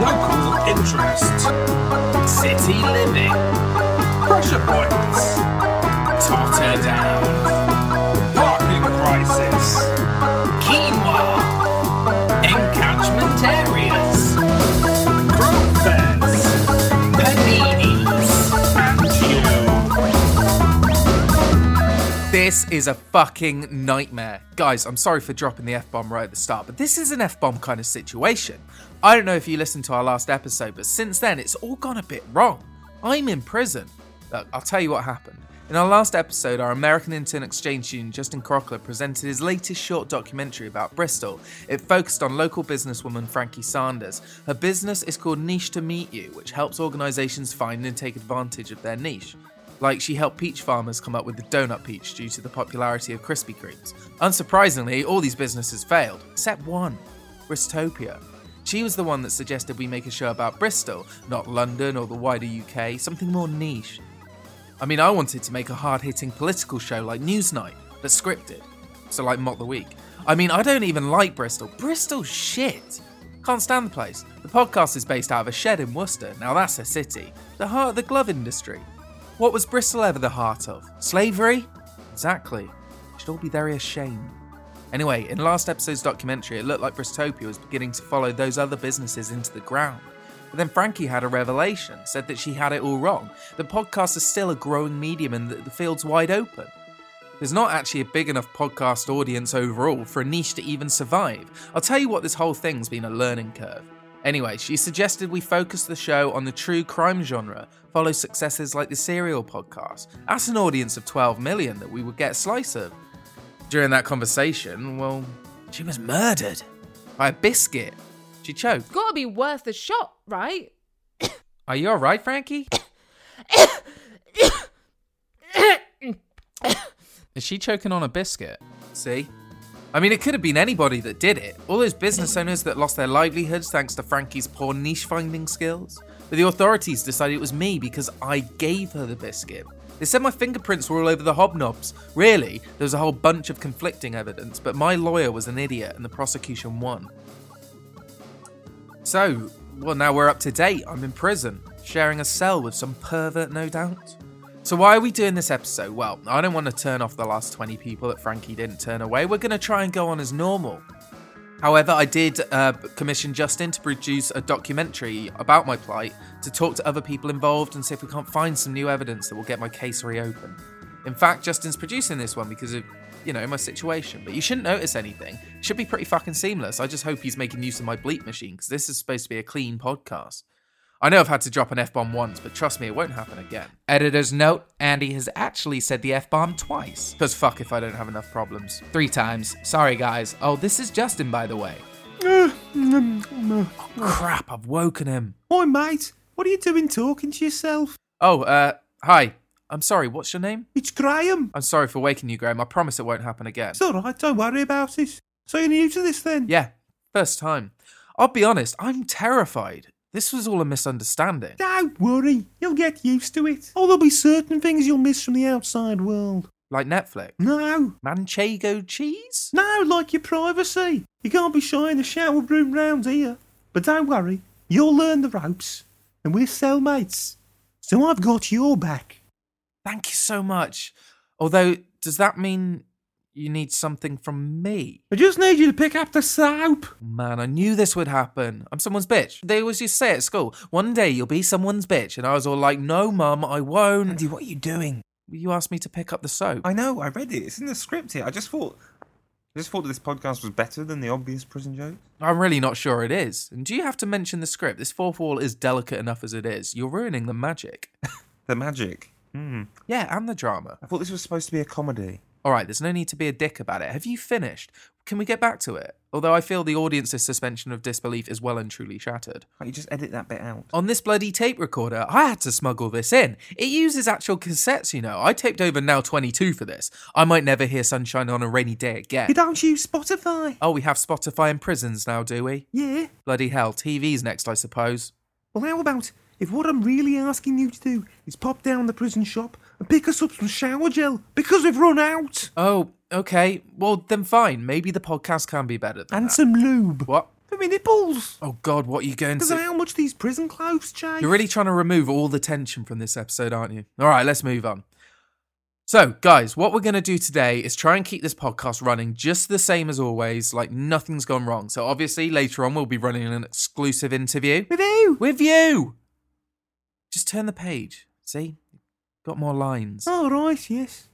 Local interests, city living, pressure points, Totterdown, parking crisis, quinoa, encroachment areas, crop fairs, the needies, and you. This is a fucking nightmare. Guys, I'm sorry for dropping the F-bomb right at the start, but this is an F-bomb kind of situation. I don't know if you listened to our last episode, but since then, it's all gone a bit wrong. I'm in prison. Look, I'll tell you what happened. In our last episode, our American intern exchange student, Justin Crockler, presented his latest short documentary about Bristol. It focused on local businesswoman Frankie Sanders. Her business is called Niche to Meet You, which helps organisations find and take advantage of their niche. Like, she helped peach farmers come up with the donut peach due to the popularity of Krispy Kremes. Unsurprisingly, all these businesses failed, except one, Bristopia. She was the one that suggested we make a show about Bristol, not London or the wider UK, something more niche. I mean, I wanted to make a hard-hitting political show like Newsnight, but scripted, so like Mock the Week. I mean, I don't even like Bristol. Bristol's shit. Can't stand the place. The podcast is based out of a shed in Worcester. Now that's a city. The heart of the glove industry. What was Bristol ever the heart of? Slavery? Exactly. Should all be very ashamed. Anyway, in last episode's documentary, it looked like Bristopia was beginning to follow those other businesses into the ground. But then Frankie had a revelation, said that she had it all wrong. The podcasts are still a growing medium and the field's wide open. There's not actually a big enough podcast audience overall for a niche to even survive. I'll tell you what, this whole thing's been a learning curve. Anyway, she suggested we focus the show on the true crime genre, follow successes like the Serial podcast. That's an audience of 12 million that we would get a slice of. During that conversation, well, she was murdered by a biscuit. She choked. Gotta be worth a shot, right? Are you alright, Frankie? Is she choking on a biscuit? See? I mean, it could have been anybody that did it. All those business owners that lost their livelihoods thanks to Frankie's poor niche-finding skills. But the authorities decided it was me because I gave her the biscuit. They said my fingerprints were all over the Hobnobs. Really, there was a whole bunch of conflicting evidence, but my lawyer was an idiot and the prosecution won. So, well, now we're up to date. I'm in prison, sharing a cell with some pervert, no doubt. So why are we doing this episode? Well, I don't want to turn off the last 20 people that Frankie didn't turn away. We're going to try and go on as normal. However, I did commission Justin to produce a documentary about my plight, to talk to other people involved and see if we can't find some new evidence that will get my case reopened. In fact, Justin's producing this one because of, you know, my situation. But you shouldn't notice anything. It should be pretty fucking seamless. I just hope he's making use of my bleep machine, because this is supposed to be a clean podcast. I know I've had to drop an F-bomb once, but trust me, it won't happen again. Editor's note, Andy has actually said the F-bomb twice. Because fuck if I don't have enough problems. 3 times. Sorry, guys. Oh, this is Justin, by the way. Oh, crap, I've woken him. Oi, mate. What are you doing talking to yourself? Oh, hi. I'm sorry, what's your name? It's Graham. I'm sorry for waking you, Graham. I promise it won't happen again. It's all right, don't worry about it. So you're new to this, then? Yeah, first time. I'll be honest, I'm terrified. This was all a misunderstanding. Don't worry, you'll get used to it. Oh, there'll be certain things you'll miss from the outside world. Like Netflix? No. Manchego cheese? No, like your privacy. You can't be shy in the shower room round here. But don't worry, you'll learn the ropes. And we're cellmates. So I've got your back. Thank you so much. Although, does that mean you need something from me? I just need you to pick up the soap. Man, I knew this would happen. I'm someone's bitch. They always used to say at school, one day you'll be someone's bitch. And I was all like, no, Mum, I won't. Andy, what are you doing? You asked me to pick up the soap. I know, I read it. It's in the script here. I just thought that this podcast was better than the obvious prison jokes. I'm really not sure it is. And do you have to mention the script? This fourth wall is delicate enough as it is. You're ruining the magic. The magic? Yeah, and the drama. I thought this was supposed to be a comedy. All right, there's no need to be a dick about it. Have you finished? can we get back to it? Although I feel the audience's suspension of disbelief is well and truly shattered. Why don't you just edit that bit out? On this bloody tape recorder, I had to smuggle this in. It uses actual cassettes, you know. I taped over Now 22 for this. I might never hear Sunshine on a Rainy Day again. You don't use Spotify. Oh, we have Spotify in prisons now, do we? Yeah. Bloody hell, TV's next, I suppose. Well, how about if what I'm really asking you to do is pop down the prison shop and pick us up some shower gel because we've run out? Oh, okay, well then fine, maybe the podcast can be better than and that. Some lube. What? For me nipples. Oh God, what are you going to... Because of how much these prison clothes change. You're really trying to remove all the tension from this episode, aren't you? All right, let's move on. So, guys, what we're going to do today is try and keep this podcast running just the same as always, like nothing's gone wrong. So obviously, later on, we'll be running an exclusive interview. With you! With you! Just turn the page, see? Got more lines. Oh, right, yes.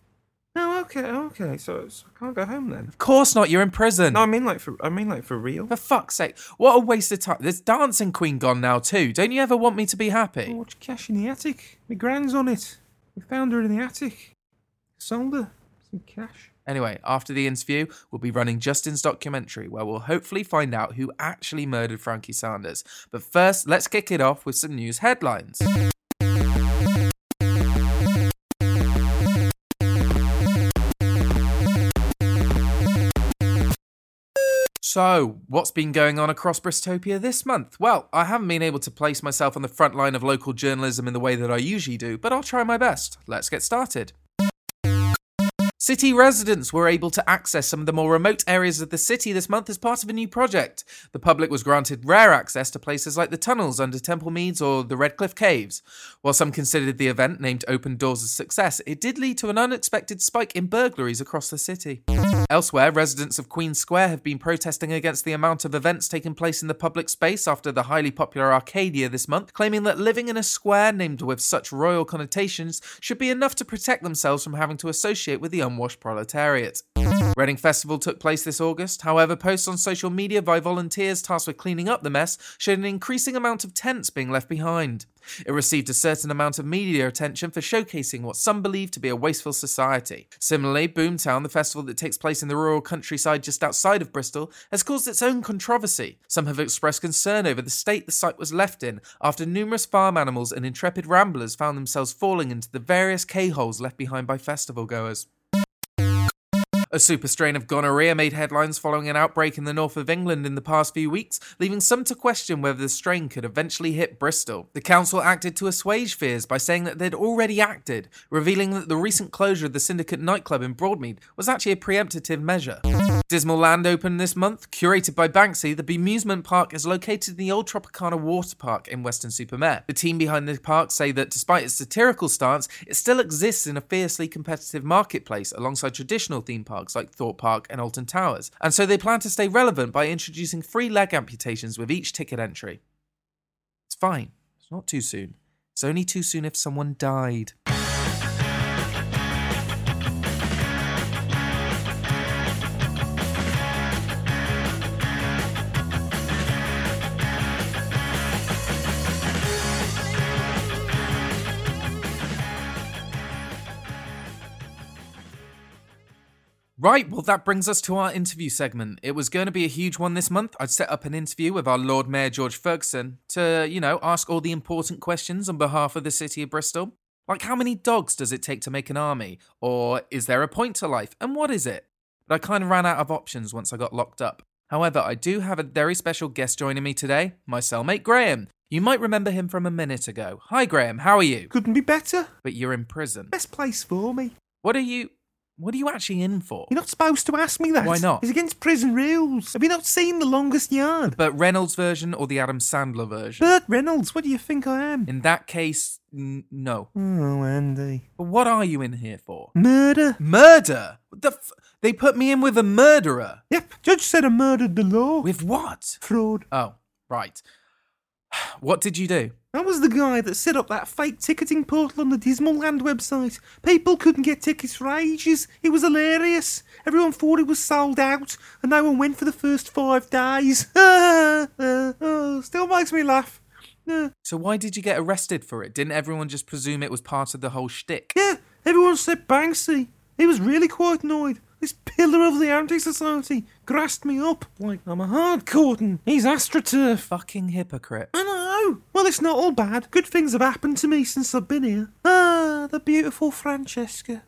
Oh, okay, so I can't go home then? Of course not, you're in prison. No, I mean like for real. For fuck's sake, what a waste of time. There's Dancing Queen gone now too. Don't you ever want me to be happy? I watch Cash in the Attic. My gran's on it. We found her in the attic. Sold her some cash. Anyway, after the interview, we'll be running Justin's documentary, where we'll hopefully find out who actually murdered Frankie Sanders. But first, let's kick it off with some news headlines. So, what's been going on across Bristopia this month? Well, I haven't been able to place myself on the front line of local journalism in the way that I usually do, but I'll try my best. Let's get started. City residents were able to access some of the more remote areas of the city this month as part of a new project. The public was granted rare access to places like the tunnels under Temple Meads or the Redcliffe Caves. While some considered the event, named Open Doors, a success, it did lead to an unexpected spike in burglaries across the city. Elsewhere, residents of Queen Square have been protesting against the amount of events taking place in the public space after the highly popular Arcadia this month, claiming that living in a square named with such royal connotations should be enough to protect themselves from having to associate with the unwashed proletariat. Reading Festival took place this August. However, posts on social media by volunteers tasked with cleaning up the mess showed an increasing amount of tents being left behind. It received a certain amount of media attention for showcasing what some believe to be a wasteful society. Similarly, Boomtown, the festival that takes place in the rural countryside just outside of Bristol, has caused its own controversy. Some have expressed concern over the state the site was left in after numerous farm animals and intrepid ramblers found themselves falling into the various K-holes left behind by festival goers. A super strain of gonorrhea made headlines following an outbreak in the north of England in the past few weeks, leaving some to question whether the strain could eventually hit Bristol. The council acted to assuage fears by saying that they'd already acted, revealing that the recent closure of the Syndicate nightclub in Broadmead was actually a preemptive measure. Dismaland opened this month. Curated by Banksy, the bemusement park is located in the old Tropicana Water Park in Weston-super-Mare. The team behind the park say that despite its satirical stance, it still exists in a fiercely competitive marketplace alongside traditional theme parks like Thorpe Park and Alton Towers, and so they plan to stay relevant by introducing free leg amputations with each ticket entry. It's fine. It's not too soon. It's only too soon if someone died. Right, well that brings us to our interview segment. It was going to be a huge one this month. I'd set up an interview with our Lord Mayor George Ferguson to, you know, ask all the important questions on behalf of the city of Bristol. Like, how many dogs does it take to make an army? Or is there a point to life? And what is it? But I kind of ran out of options once I got locked up. However, I do have a very special guest joining me today, my cellmate Graham. You might remember him from a minute ago. Hi Graham, how are you? Couldn't be better. But you're in prison. Best place for me. What are you actually in for? You're not supposed to ask me that. Why not? It's against prison rules. Have you not seen The Longest Yard? The Burt Reynolds version or the Adam Sandler version? Burt Reynolds, what do you think I am? In that case, no. Oh, Andy. But what are you in here for? Murder. Murder? They put me in with a murderer? Yep. Judge said I murdered the law. With what? Fraud. Oh, right. What did you do? I was the guy that set up that fake ticketing portal on the Dismaland website. People couldn't get tickets for ages. It was hilarious. Everyone thought it was sold out, and no one went for the first 5 days. Still makes me laugh. So why did you get arrested for it? Didn't everyone just presume it was part of the whole shtick? Yeah, everyone said Banksy. He was really quite annoyed. This pillar of the anti-society grassed me up like I'm a hardcore and he's astroturf. Fucking hypocrite. I know. Well, it's not all bad. Good things have happened to me since I've been here. Ah, the beautiful Francesca.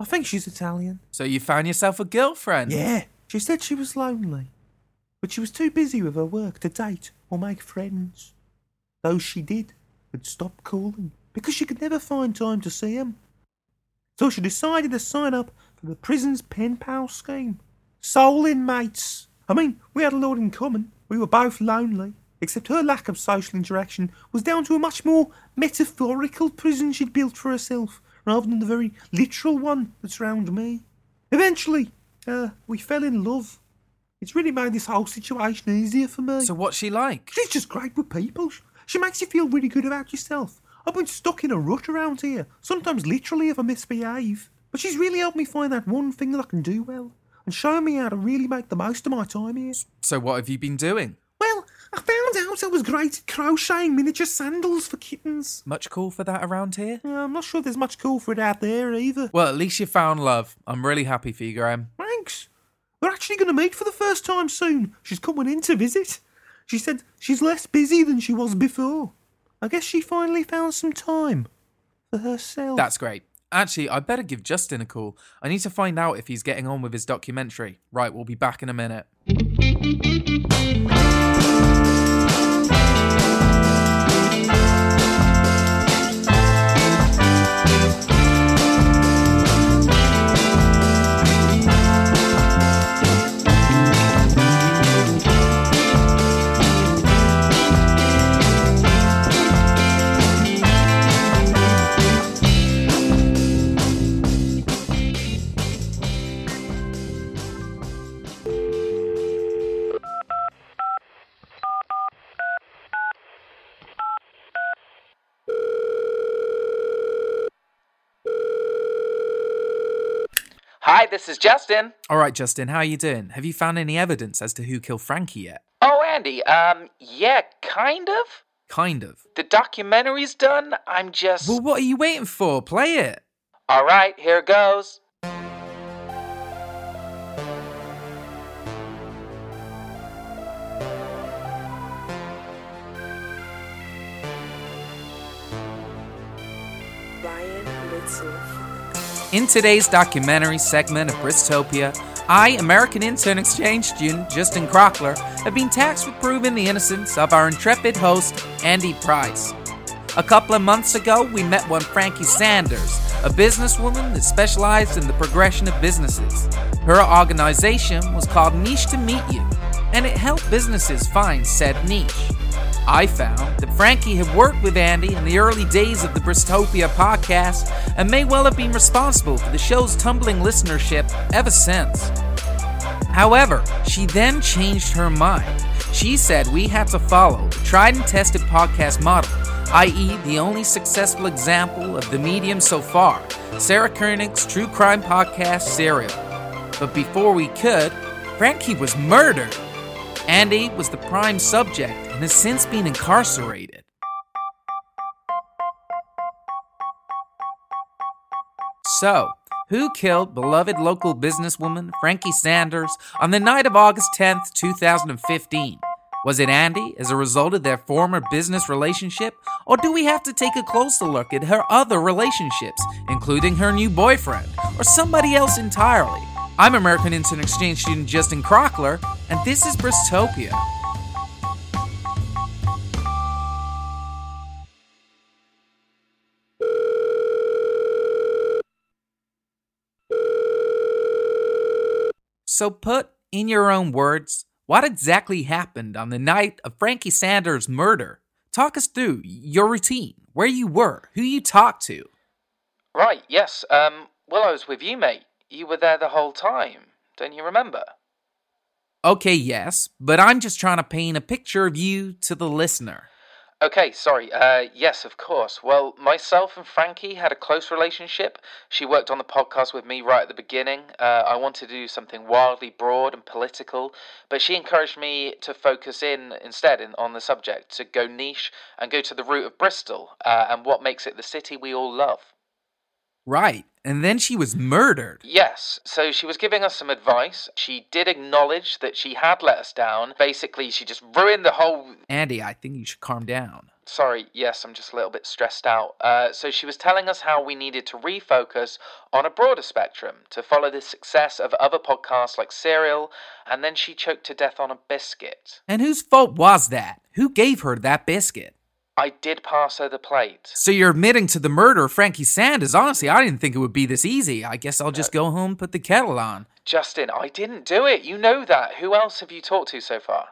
I think she's Italian. So you found yourself a girlfriend? Yeah. She said she was lonely, but she was too busy with her work to date or make friends. Those she did had stopped calling because she could never find time to see him. So she decided to sign up for the prison's pen pal scheme. Soul inmates. I mean, we had a lot in common. We were both lonely, except her lack of social interaction was down to a much more metaphorical prison she'd built for herself, rather than the very literal one that's round me. Eventually, we fell in love. It's really made this whole situation easier for me. So what's she like? She's just great with people. She makes you feel really good about yourself. I've been stuck in a rut around here, sometimes literally if I misbehave. But she's really helped me find that one thing that I can do well, and shown me how to really make the most of my time here. So what have you been doing? Well, I found out I was great at crocheting miniature sandals for kittens. Much call for that around here? Yeah, I'm not sure there's much call for it out there either. Well, at least you found love. I'm really happy for you, Graham. Thanks. We're actually going to meet for the first time soon. She's coming in to visit. She said she's less busy than she was before. I guess she finally found some time for herself. That's great. Actually, I better give Justin a call. I need to find out if he's getting on with his documentary. Right, we'll be back in a minute. Hi, this is Justin. All right, Justin, how are you doing? Have you found any evidence as to who killed Frankie yet? Oh, Andy, yeah, kind of. Kind of? The documentary's done, I'm just... Well, what are you waiting for? Play it. All right, here it goes. In today's documentary segment of Bristopia, I, American Intern Exchange student Justin Crockler, have been tasked with proving the innocence of our intrepid host, Andy Price. A couple of months ago, we met one Frankie Sanders, a businesswoman that specialized in the progression of businesses. Her organization was called Niche to Meet You, and it helped businesses find said niche. I found that Frankie had worked with Andy in the early days of the Bristopia podcast and may well have been responsible for the show's tumbling listenership ever since. However, she then changed her mind. She said we had to follow the tried and tested podcast model, i.e. the only successful example of the medium so far, Sarah Koenig's true crime podcast, Serial. But before we could, Frankie was murdered. Andy was the prime subject and has since been incarcerated. So, who killed beloved local businesswoman Frankie Sanders on the night of August 10th, 2015? Was it Andy as a result of their former business relationship, or do we have to take a closer look at her other relationships, including her new boyfriend, or somebody else entirely? I'm American Intern Exchange student Justin Crockler, and this is Bristopia. So put in your own words, what exactly happened on the night of Frankie Sanders' murder? Talk us through your routine, where you were, who you talked to. Right, yes. Well, I was with you, mate. You were there the whole time. Don't you remember? Okay, yes, but I'm just trying to paint a picture of you to the listener. Okay, sorry. Yes, of course. Well, myself and Frankie had a close relationship. She worked on the podcast with me right at the beginning. I wanted to do something wildly broad and political, but she encouraged me to focus instead on the subject, to go niche and go to the root of Bristol and what makes it the city we all love. Right. And then she was murdered. Yes. So she was giving us some advice. She did acknowledge that she had let us down. Basically, she just ruined the whole... Andy, I think you should calm down. Sorry, yes, I'm just a little bit stressed out. So she was telling us how we needed to refocus on a broader spectrum to follow the success of other podcasts like Serial, and then she choked to death on a biscuit. And whose fault was that? Who gave her that biscuit? I did pass her the plate. So you're admitting to the murder of Frankie Sanders. Honestly, I didn't think it would be this easy. I guess I'll just go home, put the kettle on. Justin, I didn't do it. You know that. Who else have you talked to so far?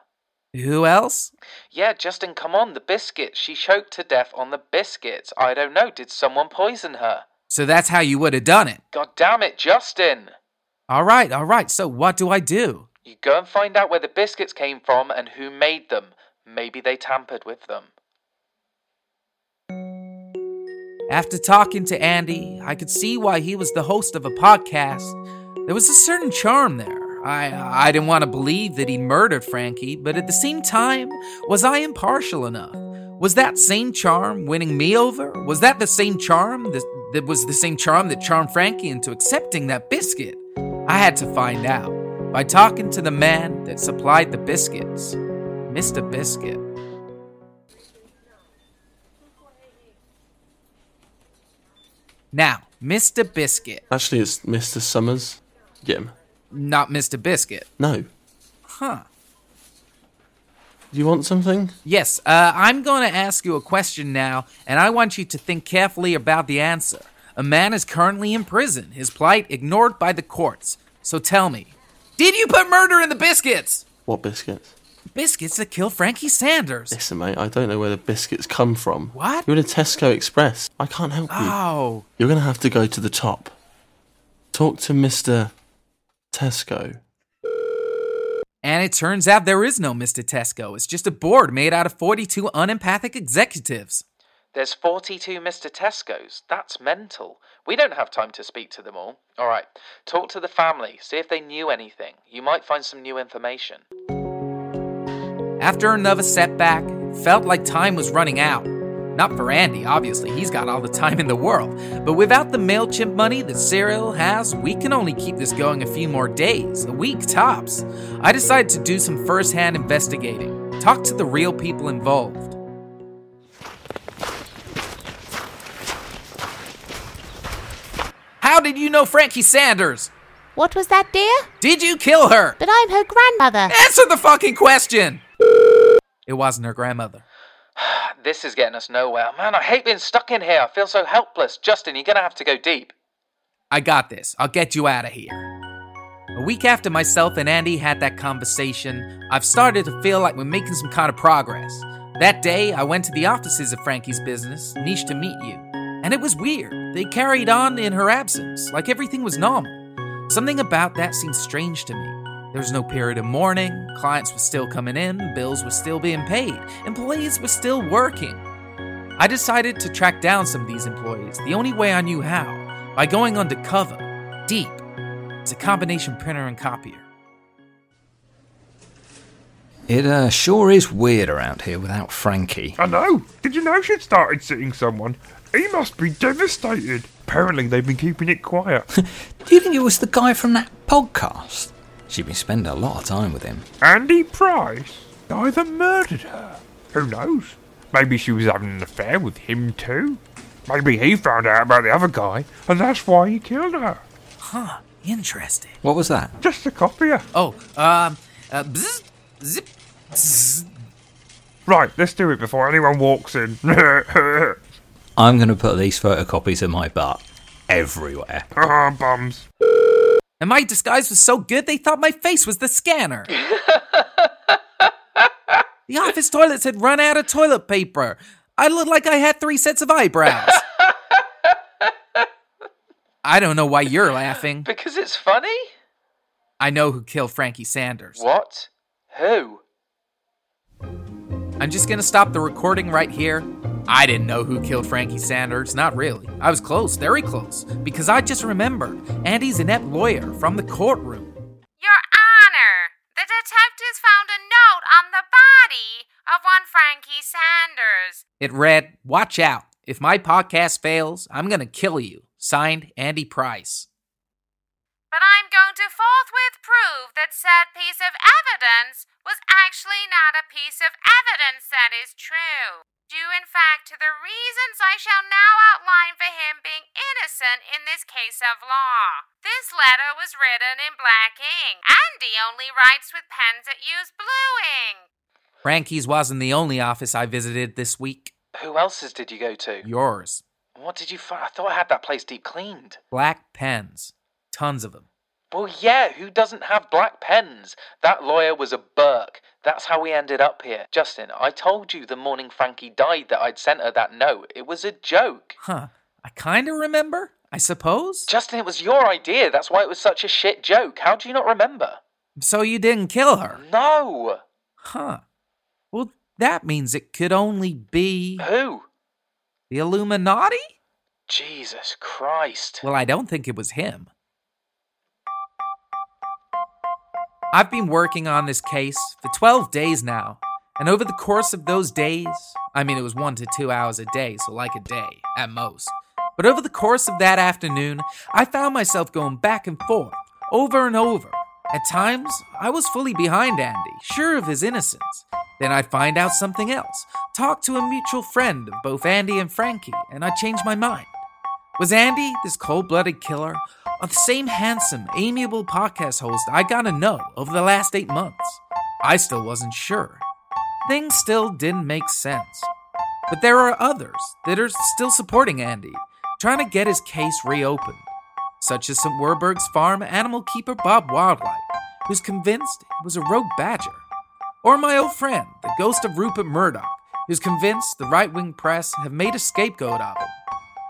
Who else? Yeah, Justin, come on, the biscuits. She choked to death on the biscuits. I don't know, did someone poison her? So that's how you would have done it? God damn it, Justin! All right, so what do I do? You go and find out where the biscuits came from and who made them. Maybe they tampered with them. After talking to Andy, I could see why he was the host of a podcast. There was a certain charm there. I didn't want to believe that he murdered Frankie, but at the same time, was I impartial enough? Was that same charm winning me over? Was that the same charm that was the same charm that charmed Frankie into accepting that biscuit? I had to find out by talking to the man that supplied the biscuits, Mr. Biscuit. Now, Mr. Biscuit. Actually, it's Mr. Summers. Get him. Not Mr. Biscuit. No. Huh. You want something? Yes, I'm going to ask you a question now, and I want you to think carefully about the answer. A man is currently in prison, his plight ignored by the courts. So tell me, did you put murder in the biscuits? What biscuits? Biscuits that killed Frankie Sanders. Listen, mate, I don't know where the biscuits come from. What? You're in a Tesco Express. I can't help you. Oh. You're going to have to go to the top. Talk to Mr... Tesco. And it turns out there is no Mr. Tesco. It's just a board made out of 42 unempathic executives. There's 42 Mr. Tescos. That's mental. We don't have time to speak to them all. All right, talk to the family. See if they knew anything. You might find some new information. After another setback, it felt like time was running out. Not for Andy, obviously. He's got all the time in the world. But without the MailChimp money that Serial has, we can only keep this going a few more days, a week tops. I decided to do some first-hand investigating. Talk to the real people involved. How did you know Frankie Sanders? What was that, dear? Did you kill her? But I'm her grandmother. Answer the fucking question! It wasn't her grandmother. This is getting us nowhere. Man, I hate being stuck in here. I feel so helpless. Justin, you're going to have to go deep. I got this. I'll get you out of here. A week after myself and Andy had that conversation, I've started to feel like we're making some kind of progress. That day, I went to the offices of Frankie's business, Niche to Meet You, and it was weird. They carried on in her absence, like everything was normal. Something about that seemed strange to me. There was no period of mourning, clients were still coming in, bills were still being paid, employees were still working. I decided to track down some of these employees the only way I knew how, by going undercover, deep. It's a combination printer and copier. It sure is weird around here without Frankie. I know! Did you know she'd started seeing someone? He must be devastated. Apparently they've been keeping it quiet. Do you think it was the guy from that podcast? She'd been spending a lot of time with him. Andy Price? Either murdered her. Who knows? Maybe she was having an affair with him too. Maybe he found out about the other guy, and that's why he killed her. Huh, interesting. What was that? Just a copier. Oh, bzz, zip, bzz. Right, let's do it before anyone walks in. I'm going to put these photocopies of my butt everywhere. Ah, bums. And my disguise was so good, they thought my face was the scanner. The office toilets had run out of toilet paper. I looked like I had 3 sets of eyebrows. I don't know why you're laughing. Because it's funny? I know who killed Frankie Sanders. What? Who? I'm just going to stop the recording right here. I didn't know who killed Frankie Sanders, not really. I was close, very close, because I just remembered Andy's inept lawyer from the courtroom. Your Honor, the detectives found a note on the body of one Frankie Sanders. It read, "Watch out. If my podcast fails, I'm going to kill you. Signed, Andy Price. But I'm going to forthwith prove that said piece of evidence was actually not a piece of evidence that is true. Due, in fact, to the reasons I shall now outline for him being innocent in this case of law. This letter was written in black ink. Andy only writes with pens that use blue ink. Frankie's wasn't the only office I visited this week. Who else's did you go to? Yours. What did you find? I thought I had that place deep cleaned. Black pens. Tons of them. Well, yeah, who doesn't have black pens? That lawyer was a Burke. That's how we ended up here. Justin, I told you the morning Frankie died that I'd sent her that note. It was a joke. Huh. I kind of remember, I suppose. Justin, it was your idea. That's why it was such a shit joke. How do you not remember? So you didn't kill her? No. Huh. Well, that means it could only be... Who? The Illuminati? Jesus Christ. Well, I don't think it was him. I've been working on this case for 12 days now, and over the course of those days, I mean it was 1 to 2 hours a day, so like a day, at most. But over the course of that afternoon, I found myself going back and forth, over and over. At times, I was fully behind Andy, sure of his innocence. Then I'd find out something else, talk to a mutual friend of both Andy and Frankie, and I'd change my mind. Was Andy this cold-blooded killer? Of the same handsome, amiable podcast host I got to know over the last 8 months. I still wasn't sure. Things still didn't make sense. But there are others that are still supporting Andy, trying to get his case reopened, such as St. Werburgh's farm animal keeper Bob Wildlife, who's convinced it was a rogue badger, or my old friend, the ghost of Rupert Murdoch, who's convinced the right-wing press have made a scapegoat of him.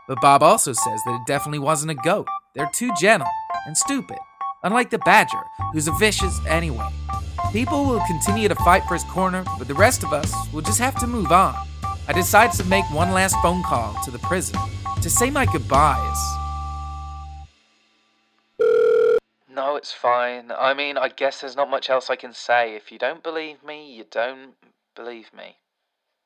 But Bob also says that it definitely wasn't a goat. They're too gentle and stupid, unlike the badger, who's a vicious anyway. People will continue to fight for his corner, but the rest of us will just have to move on. I decided to make one last phone call to the prison to say my goodbyes. No, it's fine. I mean, I guess there's not much else I can say. If you don't believe me, you don't believe me.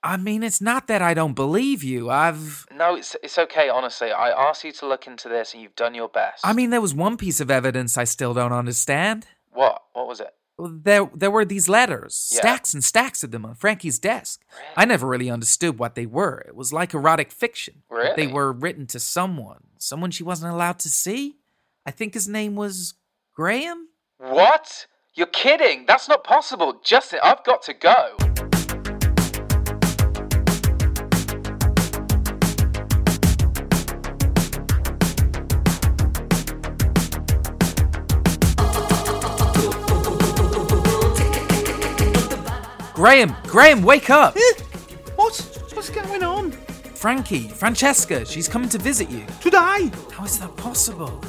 I mean, it's not that I don't believe you, No, it's okay, honestly. I asked you to look into this and you've done your best. I mean, there was one piece of evidence I still don't understand. What? What was it? There were these letters, stacks and stacks of them on Frankie's desk. Really? I never really understood what they were. It was like erotic fiction. Really? They were written to someone she wasn't allowed to see. I think his name was Graham? What? You're kidding! That's not possible! Justin, I've got to go! Graham, wake up! What? What's going on? Francesca, she's coming to visit you. Today? How is that possible?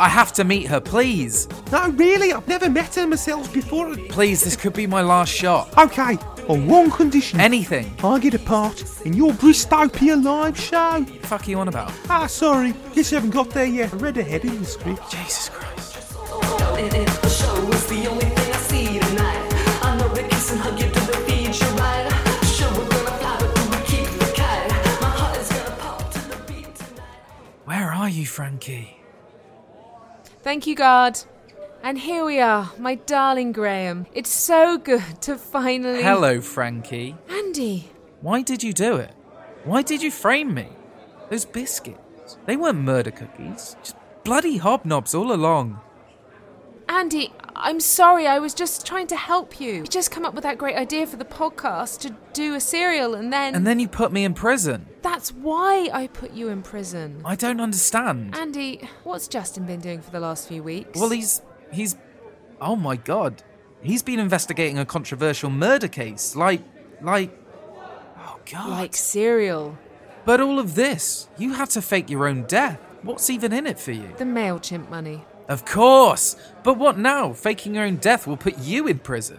I have to meet her, please. No, really? I've never met her myself before. Please, this could be my last shot. Okay, on one condition. Anything. I get a part in your Bristopia live show. What the fuck are you on about? Ah, sorry. Guess you haven't got there yet. I read ahead in the script. Jesus Christ. The show was the only thing I see tonight. Where are you, Frankie? Thank you, God. And here we are, my darling Graham. It's so good to finally... Hello, Frankie. Andy. Why did you do it? Why did you frame me? Those biscuits, they weren't murder cookies. Just bloody hobnobs all along. Andy, I'm sorry, I was just trying to help you. You just come up with that great idea for the podcast to do a serial and then... And then you put me in prison. That's why I put you in prison. I don't understand. Andy, what's Justin been doing for the last few weeks? Well, he's... Oh my God. He's been investigating a controversial murder case. Oh God. Like Serial. But all of this, you had to fake your own death. What's even in it for you? The MailChimp money. Of course! But what now? Faking your own death will put you in prison.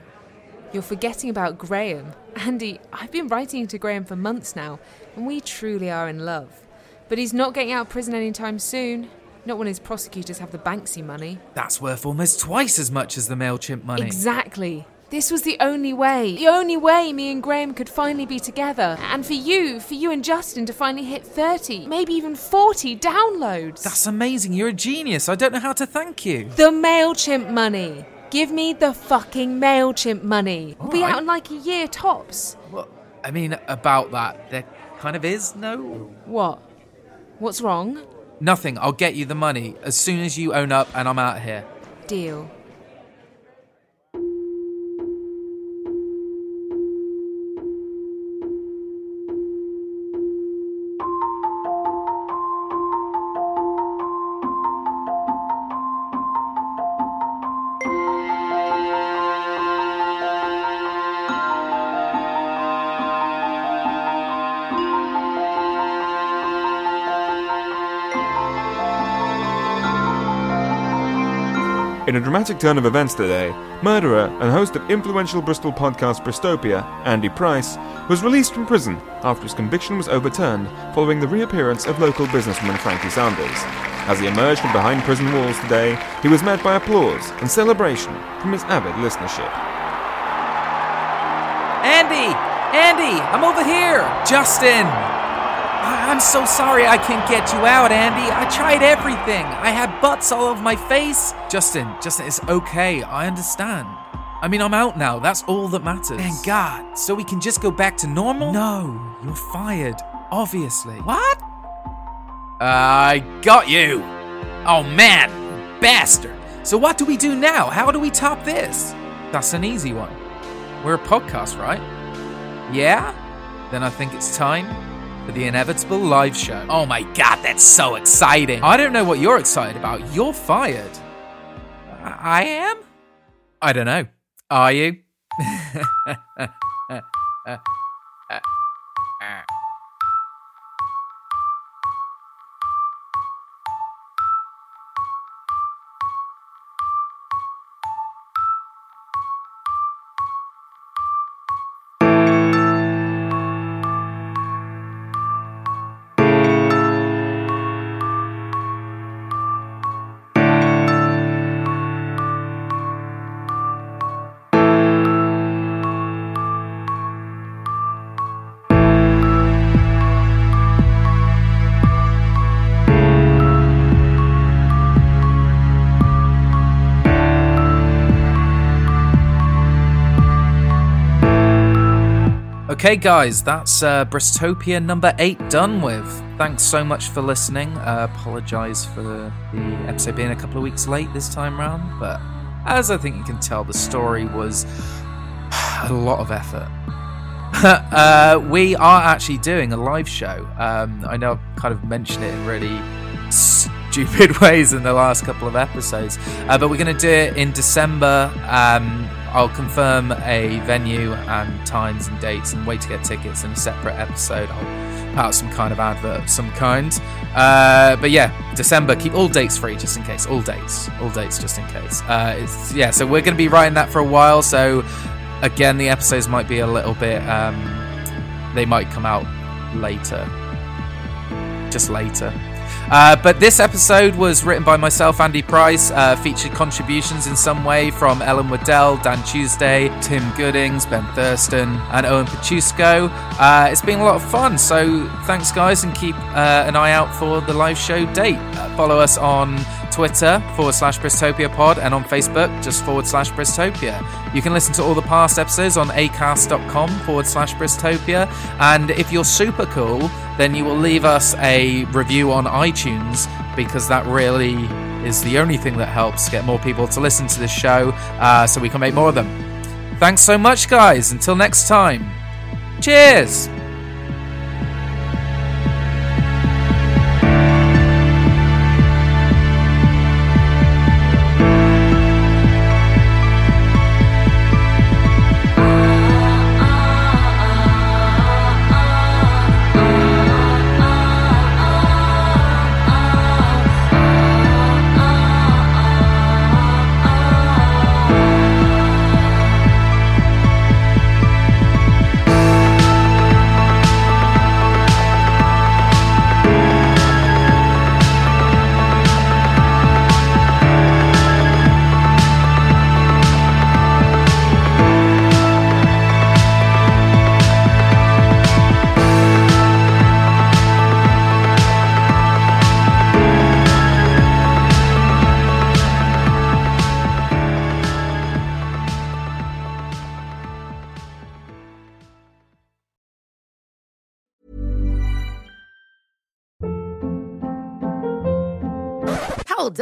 You're forgetting about Graham. Andy, I've been writing to Graham for months now, and we truly are in love. But he's not getting out of prison anytime soon. Not when his prosecutors have the Banksy money. That's worth almost twice as much as the MailChimp money. Exactly. This was the only way me and Graham could finally be together. And for you and Justin to finally hit 30, maybe even 40 downloads. That's amazing. You're a genius. I don't know how to thank you. The MailChimp money. Give me the fucking MailChimp money. We'll be out in like a year tops. Well, I mean, about that, there kind of is no... What? What's wrong? Nothing. I'll get you the money as soon as you own up and I'm out here. Deal. In a dramatic turn of events today, murderer and host of influential Bristol podcast Bristopia, Andy Price, was released from prison after his conviction was overturned following the reappearance of local businessman Frankie Sanders. As he emerged from behind prison walls today, he was met by applause and celebration from his avid listenership. Andy, I'm over here! Justin! I'm so sorry I can't get you out, Andy. I tried everything. I had butts all over my face. Justin, it's okay. I understand. I mean, I'm out now. That's all that matters. Thank God. So we can just go back to normal? No, you're fired. Obviously. What? I got you. Oh, man. Bastard. So what do we do now? How do we top this? That's an easy one. We're a podcast, right? Yeah? Then I think it's time for the inevitable live show. Oh my God, that's so exciting. I don't know what you're excited about. You're fired. I am? I don't know. Are you? Okay guys, that's Bristopia number 8 done with. Thanks so much for listening. Apologise for the episode being a couple of weeks late this time round, but as I think you can tell, the story was a lot of effort. We are actually doing a live show. I know I've kind of mentioned it in really stupid ways in the last couple of episodes, but we're going to do it in December. I'll confirm a venue and times and dates and way to get tickets in a separate episode. I'll put out some kind of advert of some kind. But yeah, December, keep all dates free just in case. All dates just in case. So we're going to be writing that for a while. So again, the episodes might be a little bit, they might come out later. Just later. But this episode was written by myself, Andy Price, featured contributions in some way from Ellen Waddell, Dan Tuesday, Tim Goodings, Ben Thurston, and Owen Pachusko. It's been a lot of fun, so thanks guys, and keep an eye out for the live show date. Follow us on Twitter, /Bristopia Pod, and on Facebook, just /Bristopia. You can listen to all the past episodes on acast.com, /Bristopia, and if you're super cool, then you will leave us a review on iTunes, because that really is the only thing that helps get more people to listen to this show, so we can make more of them. Thanks so much, guys. Until next time, cheers! Hold